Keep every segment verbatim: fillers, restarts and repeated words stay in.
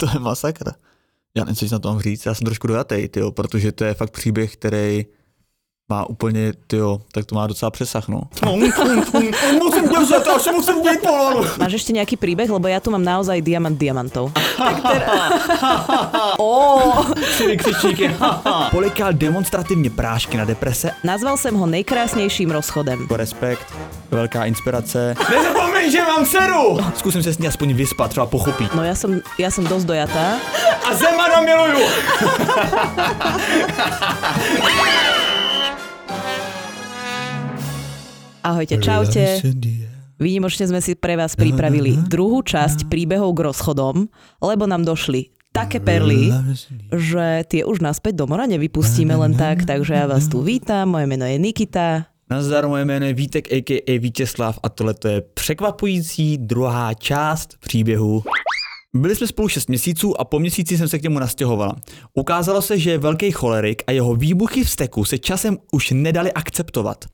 to je masakra. Já nevím, co jsi na tom říct, já jsem trošku dojatej, tyjo, protože to je fakt příběh, který má úplně, tyjo, tak to má docela přesah, no. No, musím dělat, až musím dělat poloru. Máš ještě nějaký příběh, lebo já tu mám naozaj diamant diamantov. Tři křičníky. Polikal demonstrativně prášky na deprese. Nazval jsem ho nejkrásnějším rozchodem. Respekt, velká inspirace. Nezapomeň, že mám dceru! Zkusím se s ní aspoň vyspat, třeba pochopí. No já jsem, já jsem dost dojatá. A Zemana miluju! Ahojte, čaute. Výnimočne sme si pre vás pripravili druhú časť príbehov k rozchodom, lebo nám došli také perly, že tie už naspäť do mora nevypustíme len tak, takže ja vás tu vítam, moje meno je Nikita. Nazdar, moje jméno je Vítek a k a. Víteslav a tohle je překvapující druhá část příběhu. Byli jsme spolu šest měsíců a po měsíci jsem se k němu nastěhovala. Ukázalo se, že je velký cholerik a jeho výbuchy vzteku se časem už nedali akceptovat.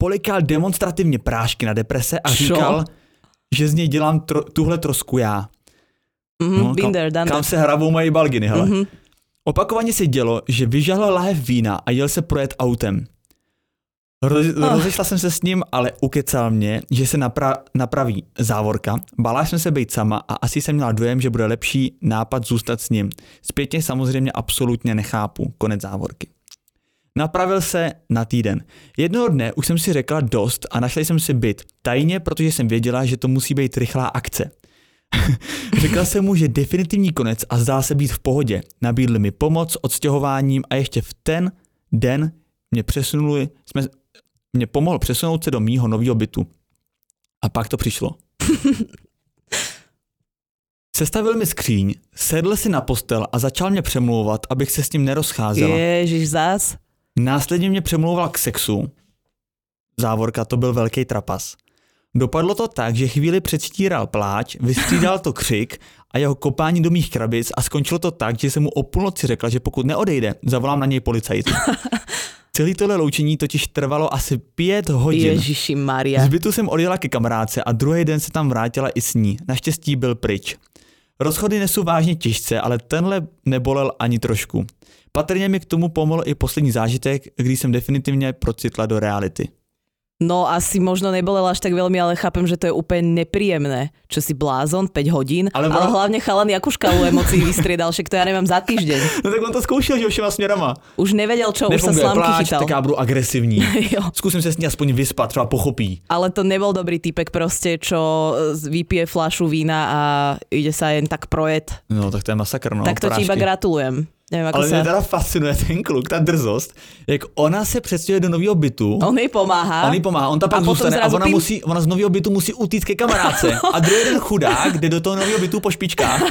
Polikal demonstrativně prášky na deprese a Čo? Říkal, že z něj dělám tro, tuhle trosku já. Mm-hmm, no, kam, there, kam se hravou mají balginy, hele. Mm-hmm. Opakovaně se dělo, že vyžahl lahev vína a jel se projet autem. Roz, oh. Rozešla jsem se s ním, ale ukecal mě, že se napra, napraví závorka. Bála jsem se být sama a asi jsem měla dojem, že bude lepší nápad zůstat s ním. Zpětně samozřejmě absolutně nechápu. Konec závorky. Napravil se na týden. Jednoho dne už jsem si řekla dost a našla jsem si byt. Tajně, protože jsem věděla, že to musí být rychlá akce. Řekla jsem mu, že definitivní konec a zdá se být v pohodě. Nabídli mi pomoc odstěhováním a ještě v ten den mě přesunuli, jsme, mě pomohl přesunout se do mýho nového bytu. A pak to přišlo. Sestavil mi skříň, sedl si na postel a začal mě přemlouvat, abych se s ním nerozcházela. Ježiš, zás. Následně mě přemlouval k sexu. Závorka, to byl velký trapas. Dopadlo to tak, že chvíli předstíral pláč, vystřídal to křik a jeho kopání do mých krabic a skončilo to tak, že jsem mu o půlnoci řekla, že pokud neodejde, zavolám na něj policajty. Celý tohle loučení totiž trvalo asi pět hodin. Ježiši Maria. Z bytu jsem odjela ke kamarádce a druhý den se tam vrátila i s ní. Naštěstí byl pryč. Rozchody nesu vážně těžce, ale tenhle nebolel ani trošku. Patrně mi k tomu pomohl i poslední zážitek, kdy jsem definitivně procitla do reality. No asi možno nebolela až tak veľmi, ale chápem, že to je úplne nepríjemné. Čo si blázon, päť hodín, ale, ale hlavne chalan jakú škálu emócií vystriedal, však to ja nemám za týždeň. No tak on to skúšil, že všema smerama. Už nevedel čo, Nefunguje, už sa slámky pláč, chytal. Nefunguje, pláč, tak já budu agresivní. Skúsim sa s ní aspoň vyspat, třeba pochopí. Ale to nebol dobrý typek proste, čo vypije fľašu vína a ide sa jen tak projet. No tak to je masakr, no. Tak to prášky. Ti iba gratulujem. Nevím, ale se... mě teda fascinuje ten kluk, ta drzost, jak ona se přestěhuje do nového bytu. On jí pomáhá. On jí pomáhá, on ta pak zůstane a ona, pín... musí, ona z nového bytu musí utíct ke kamarádce. A druhý den chudák jde do toho nového bytu po špičkách.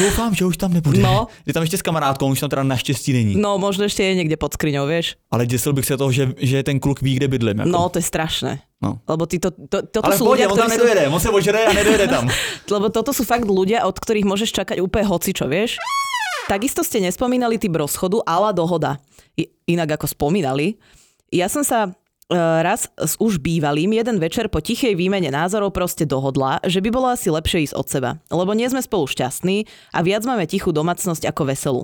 Doufám, že už tam nebude. No. Jde tam ještě s kamarádkou, on už tam teda naštěstí není. No, možná ještě je někde pod skryňou, víš. Ale děsil bych se toho, že, že ten kluk ví, kde bydlím. Jako. No, to je strašné. No. Lebo ty to, to, toto ale sú ľudia, on tam nedojede, sú... on sa ožere a nedojede tam. Lebo toto sú fakt ľudia, od ktorých môžeš čakať úplne hocičo, vieš? Takisto ste nespomínali typ rozchodu, ale dohoda. Inak ako spomínali. Ja som sa raz s už bývalým jeden večer po tichej výmene názorov proste dohodla, že by bolo asi lepšie ísť od seba. Lebo nie sme spolu šťastní a viac máme tichú domácnosť ako veselú.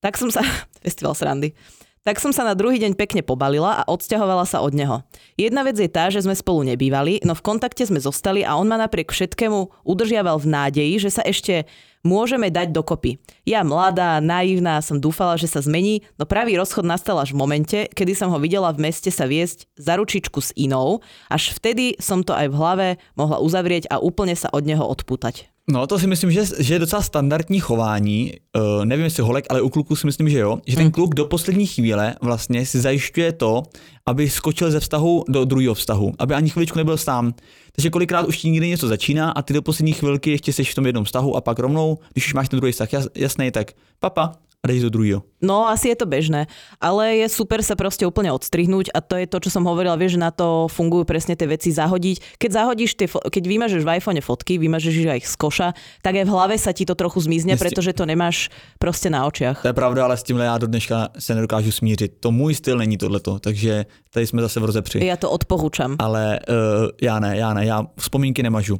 Tak som sa... Festival srandy. Tak som sa na druhý deň pekne pobalila a odsťahovala sa od neho. Jedna vec je tá, že sme spolu nebývali, no v kontakte sme zostali a on ma napriek všetkému udržiaval v nádeji, že sa ešte môžeme dať dokopy. Ja mladá, naivná, som dúfala, že sa zmení, no pravý rozchod nastal až v momente, kedy som ho videla v meste sa viesť za ručičku s inou, až vtedy som to aj v hlave mohla uzavrieť a úplne sa od neho odpútať. No to si myslím, že, že je docela standardní chování, uh, nevím jestli holek, ale u kluků si myslím, že jo, že ten kluk do poslední chvíle vlastně si zajišťuje to, aby skočil ze vztahu do druhého vztahu, aby ani chviličku nebyl sám. Takže kolikrát už ti někdy něco začíná a ty do poslední chvilky ještě seš v tom jednom vztahu a pak rovnou, když už máš ten druhý vztah jas, jasný, tak papa a jdeš do druhého. No asi je to bežné, ale je super sa proste úplne odstrihnúť a to je to, čo som hovorila, vieš, že na to fungujú presne tie veci zahodiť. Keď zahodíš tie fo- keď vymažeš v iPhone fotky, vymažeš ich z koša, tak aj v hlave sa ti to trochu zmizne, pretože to nemáš proste na očiach. To je pravda, ale s tímhle ja do dneška sa nedokážu smířiť. To môj styl není tohleto, takže tady sme zase v rozepři. Ja to odporučam. Ale uh, ja ne, ja ne, ja vzpomínky nemažu.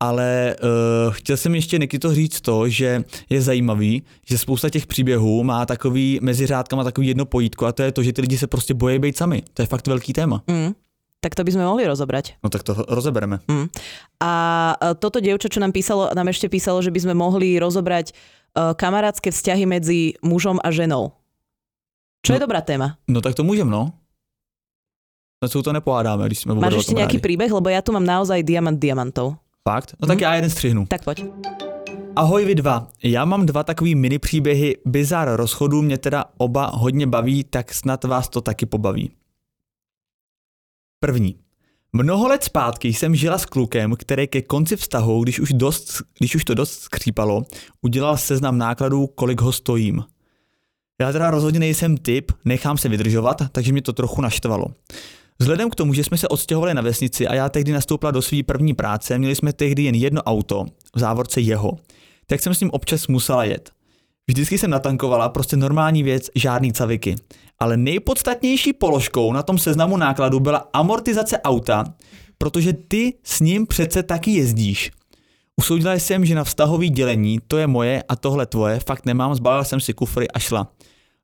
Ale uh, chtěl jsem ještě Nikito říct to, že je zajímavý, že spousta těch příběhů má takový, mezi řádkama takový jedno pojítko, a to je to, že ty lidi se prostě bojí být sami. To je fakt velký téma. Mm. Tak to by sme mohli rozobrať. No tak to rozobereme. Mm. A toto dievča, čo nám písalo, nám ešte písalo, že by sme mohli rozobrať uh, kamarátske vzťahy medzi mužom a ženou. Čo no, je dobrá téma? No tak to môžem, no. No co to nepohádáme, když sme vôbec o tom rádi. Máš ešte nejaký príbeh, lebo ja tu mám naozaj diamant diamantov. Fakt? No tak mm. ja jeden střihnu. Tak pojď. Ahoj vy dva, já mám dva takový mini příběhy bizár rozchodů, mě teda oba hodně baví, tak snad vás to taky pobaví. První. Mnoho let zpátky jsem žila s klukem, který ke konci vztahu, když už, dost, když už to dost skřípalo, udělal seznam nákladů, kolik ho stojím. Já teda rozhodně nejsem typ, nechám se vydržovat, takže mě to trochu naštvalo. Vzhledem k tomu, že jsme se odstěhovali na vesnici a já tehdy nastoupila do své první práce, měli jsme tehdy jen jedno auto, v závorce jeho, tak jsem s ním občas musela jet. Vždycky jsem natankovala, prostě normální věc, žádný caviky. Ale nejpodstatnější položkou na tom seznamu nákladů byla amortizace auta, protože ty s ním přece taky jezdíš. Usoudila jsem, že na vztahový dělení to je moje a tohle tvoje, fakt nemám, zbalila jsem si kufry a šla.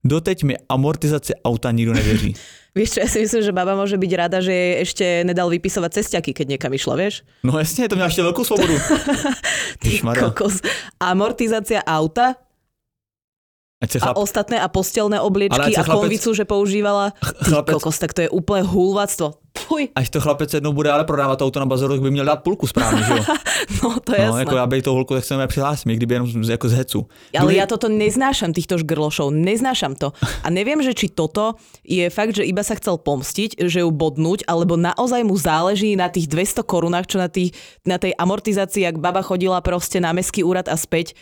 Doteď mi amortizaci auta nikdo nevěří. Víš čo, ja si myslím, že baba môže byť rada, že jej ešte nedal vypisovať cesťaky, keď niekam išla, vieš? No jasne, to mňa ešte veľkú slobodu. Ty kokos. Amortizácia auta chlap... a ostatné a postelné obliečky a chlapec... konvicu, že používala. Ty chlapec... kokos, tak to je úplne hulváctvo. Fuj. Až to chlapec jednou bude ale prodávat auto na bazoru, tak by měl dát půlku správně, že jo? No to je no, jasné. Jako já bych tou holku, tak se mě přihlásím, i kdyby jenom jako z hecu. Ale Důle... já toto neznášam, týchto žgrlošov, neznášam to. A nevím, že či toto je fakt, že iba sa chcel pomstiť, že ju bodnúť, alebo naozaj mu záleží na tých dvesto korunách, čo na, tých, na tej amortizácii, jak baba chodila prostě na mestský úrad a späť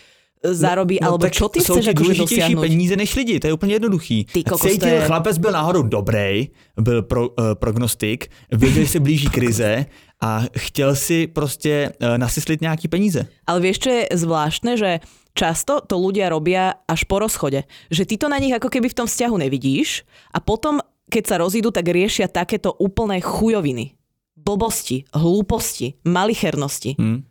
zarobí, no, no, alebo čo ty chceš akože dosiahnuť? Sú ti peníze než lidi, to je úplne jednoduchý. Ty kokos, cítil, je... chlapec byl náhodou dobrý, byl pro, uh, prognostik, věděl, že se blíží krize a chtěl si prostě uh, nasyslit nějaký peníze. Ale vieš, čo je zvláštne, že často to ľudia robia až po rozchode. Že ty to na nich ako keby v tom vzťahu nevidíš a potom, keď sa rozídu, tak riešia takéto úplné chujoviny. Blbosti, hlúposti, malichernosti. Hmm.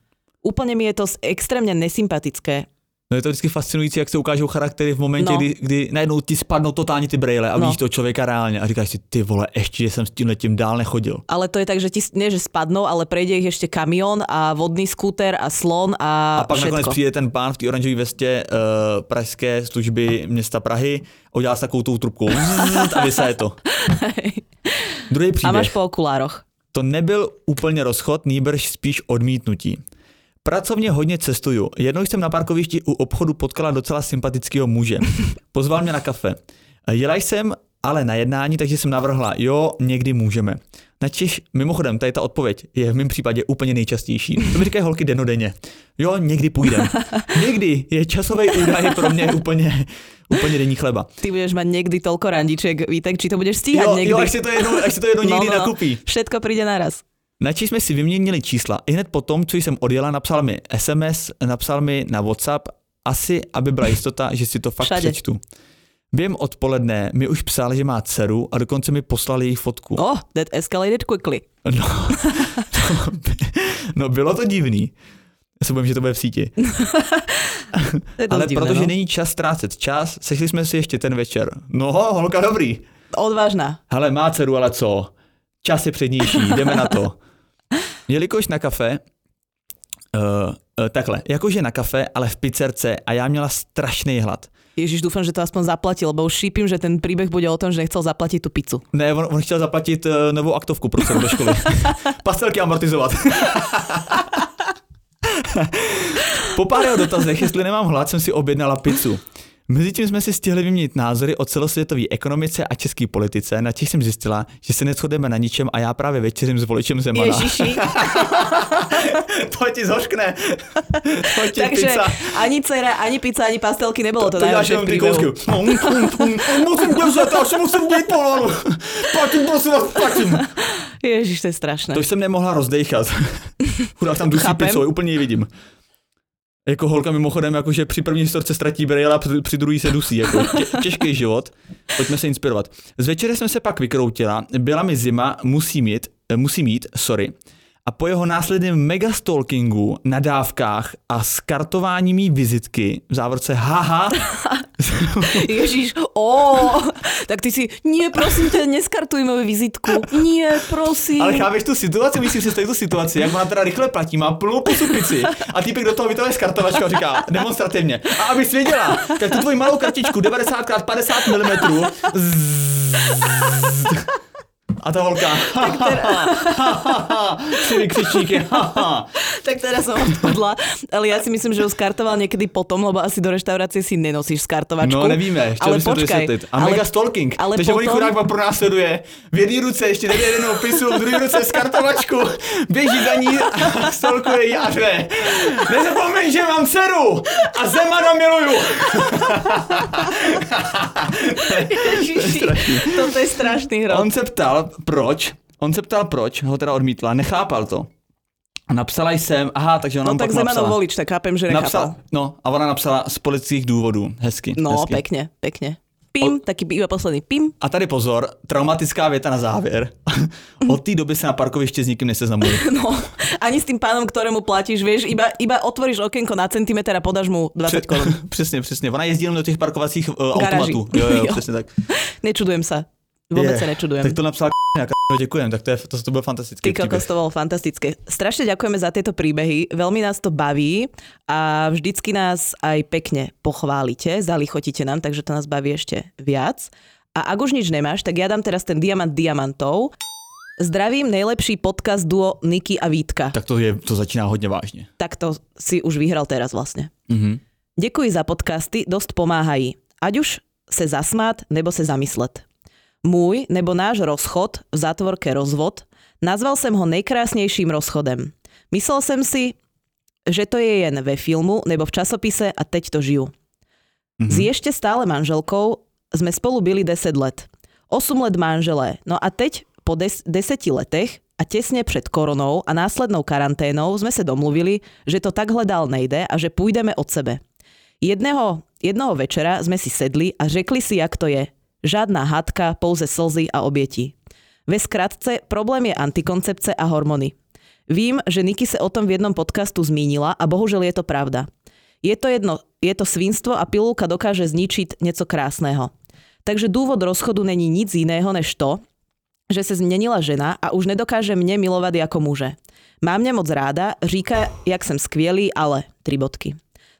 Úplne mi je to extrémne nesympatické. No je to vždycky fascinující, jak se ukážou charaktery v momentě, no. kdy, kdy najednou ti spadnou totálně ty brejle a no. vidíš toho člověka reálně a říkáš si, ty vole, ještě, že jsem s tímhletím dál nechodil. Ale to je tak, že ti ne, že spadnou, ale prejde jich ještě kamion a vodný skúter a slon a A pak všetko. Nakonec přijde ten pán v té oranžové vestě uh, pražské služby města Prahy, udělá se takovou tou trubkou a vysaje to. Druhý příběh. A máš po okulároch. To nebyl úplně rozchod, nýbrž spíš odmítnutí. Pracovně hodně cestuju. Jednou jsem na parkovišti u obchodu potkala docela sympatického muže. Pozval mě na kafe. Jela jsem ale na jednání, takže jsem navrhla, jo, někdy můžeme. Načež, mimochodem, tady ta odpověď je v mém případě úplně nejčastější. To mi říkají holky denodenně. Jo, někdy půjdem. Někdy je časový údaj pro mě úplně, úplně denní chleba. Ty budeš mať někdy tolko randiček, Vítek, či to budeš stíhat jo, někdy. Jo, až se to jednou, až se to jednou někdy no, no, nakupí. Všetko přijde naraz. Načí jsme si vyměnili čísla. I hned potom, co jsem odjela, napsal mi es em es, napsal mi na WhatsApp, asi, aby byla jistota, že si to fakt všade přečtu. Během odpoledne mi už psal, že má dceru a dokonce mi poslal její fotku. Oh, that escalated quickly. No, to, no bylo to divný. Já se bojím, že to bude v síti. Ale divné, protože no. není čas ztrácet čas, sešli jsme si ještě ten večer. No, holka dobrý. Odvážná. Hele, má dceru, ale co? Čas je přednější, jdeme na to. Jelikož na kafe, uh, uh, takhle, jakože na kafe, ale v pizzerce a já měla strašný hlad. Ježíš, doufám, že to aspoň zaplatí, lebo už šípím, že ten příběh bude o tom, že nechcel zaplatit tu pizzu. Ne, on, on chtěl zaplatit uh, novou aktovku pro sebe do školy. Pastelky amortizovat. Po pár jeho dotazech, jestli nemám hlad, jsem si objednala pizzu. Mezitím jsme si stihli vyměnit názory o celosvětové ekonomice a české politice, na těch jsem zjistila, že se neshodeme na ničem a já právě večeřím s voličem Zemana. Ježiši. To ti zhořkne. To ti takže pizza. Ani dcera, ani pizza, ani pastelky, nebylo to, to najlepší v příběhu. Musím držet, až musím dějt polonu. Platím, prosím vás, platím. Ježiš, to je strašné. To jsem nemohla rozdejchat. Chudák tam dusí pizzou, úplně ji vidím. Jako holka mimochodem, jakože při první historce ztratí brejle a při druhý se dusí. Jako tě, těžký život, pojďme se inspirovat. Z večera jsem se pak vykroutila, byla mi zima, musím jít, musím jít, sorry. a po jeho následném megastalkingu, nadávkách a skartování mý vizitky, v závorce haha. Ježíš, o, tak ty si, nie, prosím tě, neskartuj moji vizitku, nie, prosím. Ale chápeš tu situaci, myslím si představit tu situaci, jak ona teda rychle platí, má plnou posupici a týpek do toho vytahuje skartovačku a říká demonstrativně, a abys věděla, tak tu tvoji malou kartičku devadesát krát padesát milimetrů a ta holka, tak teda... tři vykřičníky, tak teda som odpadla, ale já si myslím, že ho skartoval někdy potom, lebo asi do restaurace si nenosíš skartovačku. No nevíme, chtěl bych to vysvětlit. A ale, mega stalking, ale takže potom... on chudák vám pronásleduje, v jedné ruce ještě nejde jeden opisu, v druhé ruce skartovačku, běží za ní a stalkuje ji a řve. Nezapomeň, že mám dceru a Zemana miluju. Ježiši, toto je strašný hrob. On se ptal, proč? On se ptal, proč ho teda odmítla, nechápal to. A napsala jsem, aha, takže ona no, tak napsala. No tak Zemanov volič, tak chápem, že nechápal. Napsala, no a ona napsala z politických důvodů, hezky. No hezky. Pěkně, pěkně. Pim, Od... taky bývá poslední pim. A tady pozor, traumatická věta na závěr. Od té doby se na parkovišti s nikým neseznamuju. No, ani s tím pánem, kterému platíš, víš, iba, iba otvoríš okénko na centimetr a podáš mu dvacet korun. Přesně, přesně. Ona jezdí do těch parkovacích uh, automatů. Jo, jo, jo, přesně tak. Nečudujem se. Vůbec se nečudujem. Tak to napsala nějaká, děkujem, tak to, je, to, to bylo fantastické. Ty kokos, to bolo fantastické. Strašne ďakujeme za tieto príbehy, veľmi nás to baví a vždycky nás aj pekne pochválite, zalichotíte nám, takže to nás baví ešte viac. A ak už nič nemáš, tak ja dám teraz ten diamant diamantov. Zdravím nejlepší podcast duo Niky a Vítka. Tak to, je, to začíná hodně vážne. Tak to si už vyhral teraz vlastne. Mm-hmm. Děkuji za podcasty, dost pomáhají. Ať už se zasmát, nebo se zamyslet. Můj nebo náš rozchod, v zátvorke rozvod, nazval jsem ho nejkrásnějším rozchodem. Myslel jsem si, že to je jen ve filmu nebo v časopise a teď to žiju. Mm-hmm. S ještě stále manželkou jsme spolu byli deset let. osm let manželé. No a teď po des- deseti letech a těsně před koronou a následnou karanténou jsme se domluvili, že to takhle dál nejde a že půjdeme od sebe. Jedného, jednoho večera jsme si sedli a řekli si, jak to je. Žádná hádka, pouze slzy a oběti. Ve zkratce, problém je antikoncepce a hormony. Vím, že Niky se o tom v jednom podcastu zmínila a bohužel je to pravda. Je to jedno, je to svinstvo a pilulka dokáže zničit něco krásného. Takže důvod rozchodu není nic jiného než to, že se změnila žena a už nedokáže mě milovat jako muže. Má mě moc ráda, říká, jak jsem skvělý, ale... Tri bodky.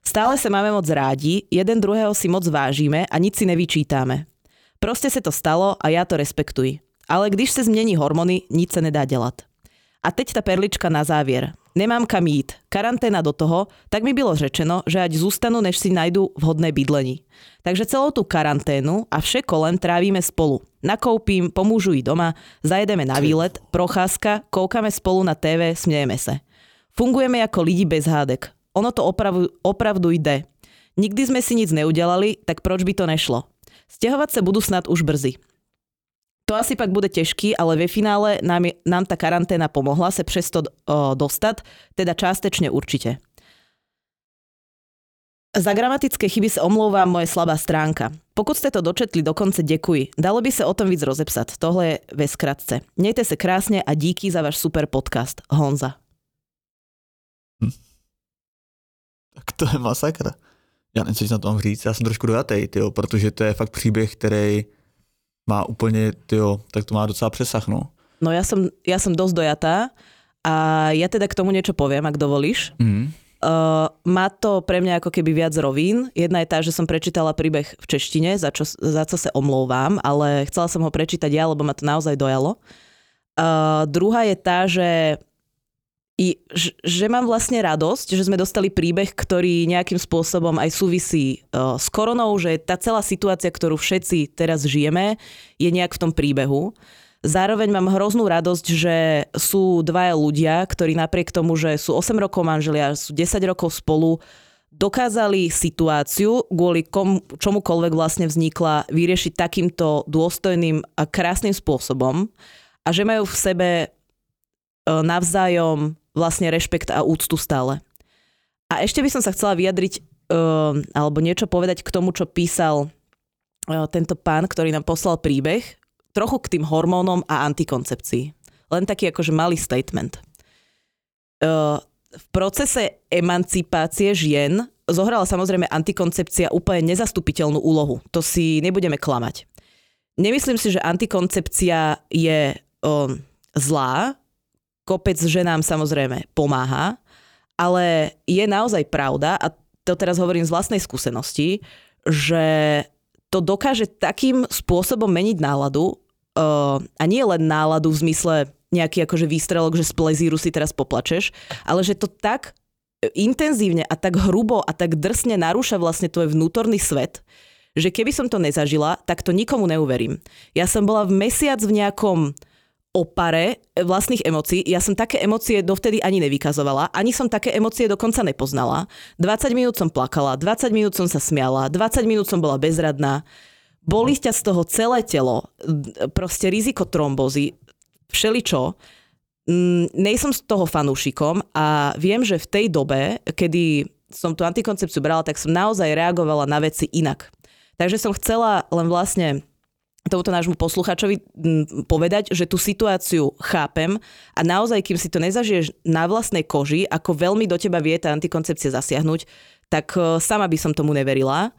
Stále se máme moc rádi, jeden druhého si moc vážíme a nic si nevyčítáme. Prostě se to stalo a já to respektuji. Ale když se změní hormony, nic se nedá dělat. A teď ta perlička na závěr. Nemám kam jít. Karanténa do toho, tak mi bylo řečeno, že ať zůstanu, než si najdu vhodné bydlení. Takže celou tu karanténu a vše kolem trávíme spolu. Nakoupím, pomůžu jí doma, zajedeme na výlet, procházka, koukáme spolu na té vé, smějeme se. Fungujeme jako lidi bez hádek. Ono to opravdu, opravdu jde. Nikdy jsme si nic neudělali, tak proč by to nešlo? Stěhovat se budu snad už brzy. To asi pak bude těžký, ale ve finále nám, je, nám ta karanténa pomohla se přesto o, dostat, teda částečně určitě. Za gramatické chyby se omlouvám, moje slabá stránka. Pokud jste to dočetli, dokonce děkuji. Dalo by se o tom víc rozepsat. Tohle je ve zkratce. Mějte se krásně a díky za váš super podcast. Honza. Hm. Tak to je masakr. Já nevím, co na to mám říct, já jsem trošku dojatej, tyjo, protože to je fakt příběh, který má úplně, tyjo, tak to má docela přesah, no. No já jsem, já jsem dost dojatá a já teda k tomu něco povím, ak dovolíš. Mm. Uh, má to pre mňa ako keby viac rovín. Jedna je tá, že som prečítala príbeh v češtine, za čo, za čo sa omlouvám, ale chcela som ho prečítať ja, lebo ma to naozaj dojalo. Uh, druhá je tá, že... I, že mám vlastne radosť, že sme dostali príbeh, ktorý nejakým spôsobom aj súvisí uh, s koronou, že tá celá situácia, ktorú všetci teraz žijeme, je nejak v tom príbehu. Zároveň mám hroznú radosť, že sú dvaja ľudia, ktorí napriek tomu, že sú osem rokov manželia, sú desať rokov spolu, dokázali situáciu, kvôli kom, čomukoľvek vlastne vznikla, vyriešiť takýmto dôstojným a krásnym spôsobom a že majú v sebe uh, navzájom vlastne rešpekt a úctu stále. A ešte by som sa chcela vyjadriť uh, alebo niečo povedať k tomu, čo písal uh, tento pán, ktorý nám poslal príbeh, trochu k tým hormónom a antikoncepcii. Len taký akože malý statement. v procese emancipácie žien zohrala samozrejme antikoncepcia úplne nezastupiteľnú úlohu. To si nebudeme klamať. Nemyslím si, že antikoncepcia je um, zlá. Kopec ženám samozrejme pomáha, ale je naozaj pravda, a to teraz hovorím z vlastnej skúsenosti, že to dokáže takým spôsobom meniť náladu, uh, a nie len náladu v zmysle nejaký akože výstrelok, že z plezíru si teraz poplačeš, ale že to tak intenzívne a tak hrubo a tak drsne narúša vlastne tvoj vnútorný svet, že keby som to nezažila, tak to nikomu neuverím. Ja som bola v mesiac v nejakom opare vlastných emócií. Ja som také emócie dovtedy ani nevykazovala, ani som také emócie dokonca nepoznala. dvadsať minút som plakala, dvadsať minút som sa smiala, dvadsať minút som bola bezradná. Boli ťa z toho celé telo, proste riziko trombózy, všeličo. Nejsom z toho fanúšikom a viem, že v tej dobe, kedy som tú antikoncepciu brala, tak som naozaj reagovala na veci inak. Takže som chcela len vlastne tomuto nášmu posluchačovi povedať, že tú situáciu chápem a naozaj, kým si to nezažiješ na vlastnej koži, ako veľmi do teba vie tá antikoncepcia zasiahnuť, tak sama by som tomu neverila.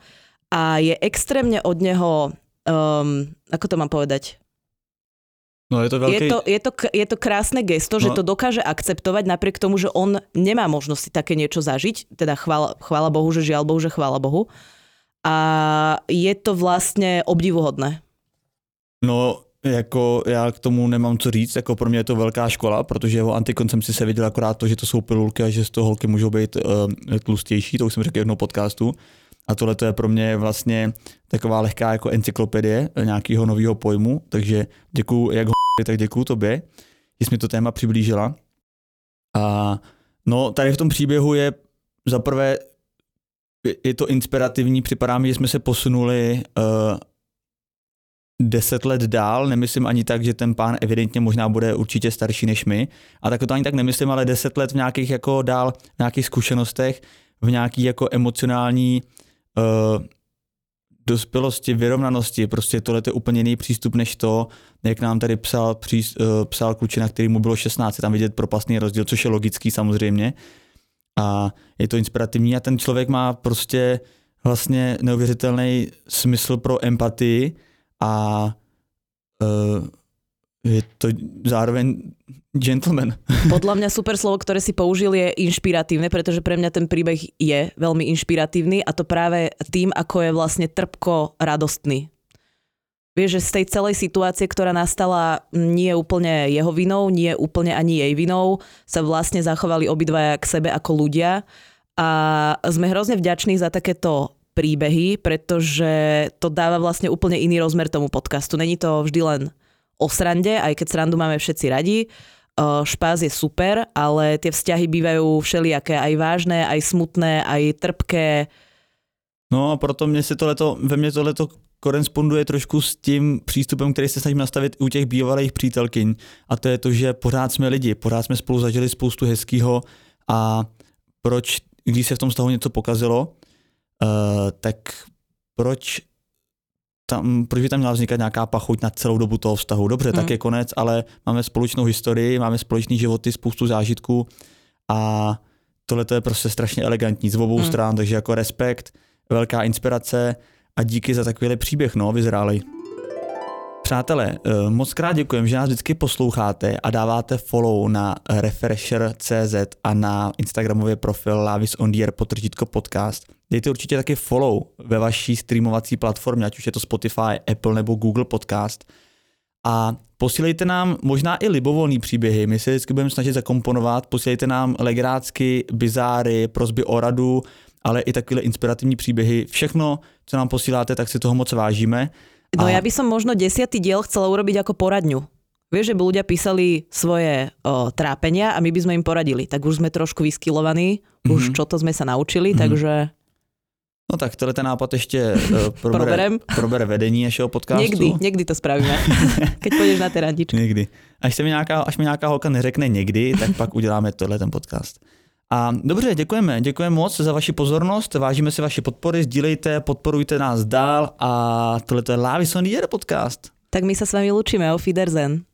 A je extrémne od neho, um, ako to mám povedať? No, je to veľký... je to, je to, je to krásne gesto, no. Že to dokáže akceptovať napriek tomu, že on nemá možnosť si také niečo zažiť. Teda chvála, chvála Bohu, že žiaľ Bohu, že chvála Bohu. A je to vlastne obdivuhodné. No, jako já k tomu nemám co říct, jako pro mě je to velká škola, protože o antikoncepci se viděl akorát to, že to jsou pilulky a že z toho holky můžou být uh, tlustější, to už jsem řekl v jednom podcastu. A tohle je pro mě vlastně taková lehká jako encyklopedie nějakého nového pojmu, takže děkuju jak ho, tak děkuju tobě, že jsi mi to téma přiblížila. A no, tady v tom příběhu je zaprvé, je to inspirativní, připadá mi, že jsme se posunuli uh, deset let dál, nemyslím ani tak, že ten pán evidentně možná bude určitě starší než my, a tak to ani tak nemyslím, ale deset let v nějakých jako dál, v nějakých zkušenostech, v nějaký jako emocionální uh, dospělosti, vyrovnanosti, prostě tohle je úplně jiný přístup než to, jak nám tady psal, pří, uh, psal klučina, který mu bylo šestnáct, tam vidět propastný rozdíl, což je logický samozřejmě, a je to inspirativní a ten člověk má prostě vlastně neuvěřitelný smysl pro empatii. A uh, je to zároveň gentleman. Podľa mňa super slovo, ktoré si použil, je inšpiratívne, pretože pre mňa ten príbeh je veľmi inšpiratívny, a to práve tým, ako je vlastne trpko radostný. Vieš, že z tej celej situácie, ktorá nastala nie úplne jeho vinou, nie úplne ani jej vinou, sa vlastne zachovali obidvaja k sebe ako ľudia. A sme hrozne vďační za takéto príbehy, pretože to dáva vlastne úplne iný rozmer tomu podcastu. Není to vždy len o srande, aj keď srandu máme všetci radi. Špás je super, ale tie vzťahy bývajú všelijaké, aj vážne, aj smutné, aj trpké. No a proto mě se tohleto, ve mně tohleto koresponduje trošku s tím přístupem, který se snažím nastavit u těch bývalých přítelkyň. A to je to, že pořád jsme lidi, pořád jsme spolu zažili spoustu hezkýho, a proč, když se v tom vztahu něco pokazilo, Uh, tak proč, tam, proč by tam měla vznikat nějaká pachuť na celou dobu toho vztahu? Dobře, mm. tak je konec, ale máme společnou historii, máme společný životy, spoustu zážitků, a tohle je prostě strašně elegantní z obou mm. stran, takže jako respekt, velká inspirace a díky za takovýhle příběh, no, vyzrálej. Přátelé, moc krát děkujem, že nás vždycky posloucháte a dáváte follow na refresher tečka cz a na Instagramově profil Lavis on the Air potržítko podcast. Dejte určitě taky follow ve vaší streamovací platformě, ať už je to Spotify, Apple nebo Google Podcast. A posílejte nám možná i libovolný příběhy, my se vždycky budeme snažit zakomponovat, posílejte nám legrácky, bizáry, prosby o radu, ale i takové inspirativní příběhy. Všechno, co nám posíláte, tak si toho moc vážíme. No a... ja by som možno desiatý diel chcela urobiť ako poradňu. Vieš, že by ľudia písali svoje o, trápenia a my by sme im poradili. Tak už sme trošku vyskylovaní, mm-hmm. už čo to sme sa naučili, mm-hmm. takže... No tak tohle ten nápad ešte uh, probere, probere vedení našeho podcastu. Někdy, někdy to spravíme, keď pôjdeš na terandičku. Někdy. Až, se mi nějaká, až mi nějaká holka neřekne někdy, tak pak uděláme tohle ten podcast. A dobře, děkujeme. Děkujeme moc za vaši pozornost, vážíme si vaše podpory, sdílejte, podporujte nás dál a tohle je Lavis on the Air podcast. Tak my se s vámi loučíme, auf Wiedersehen.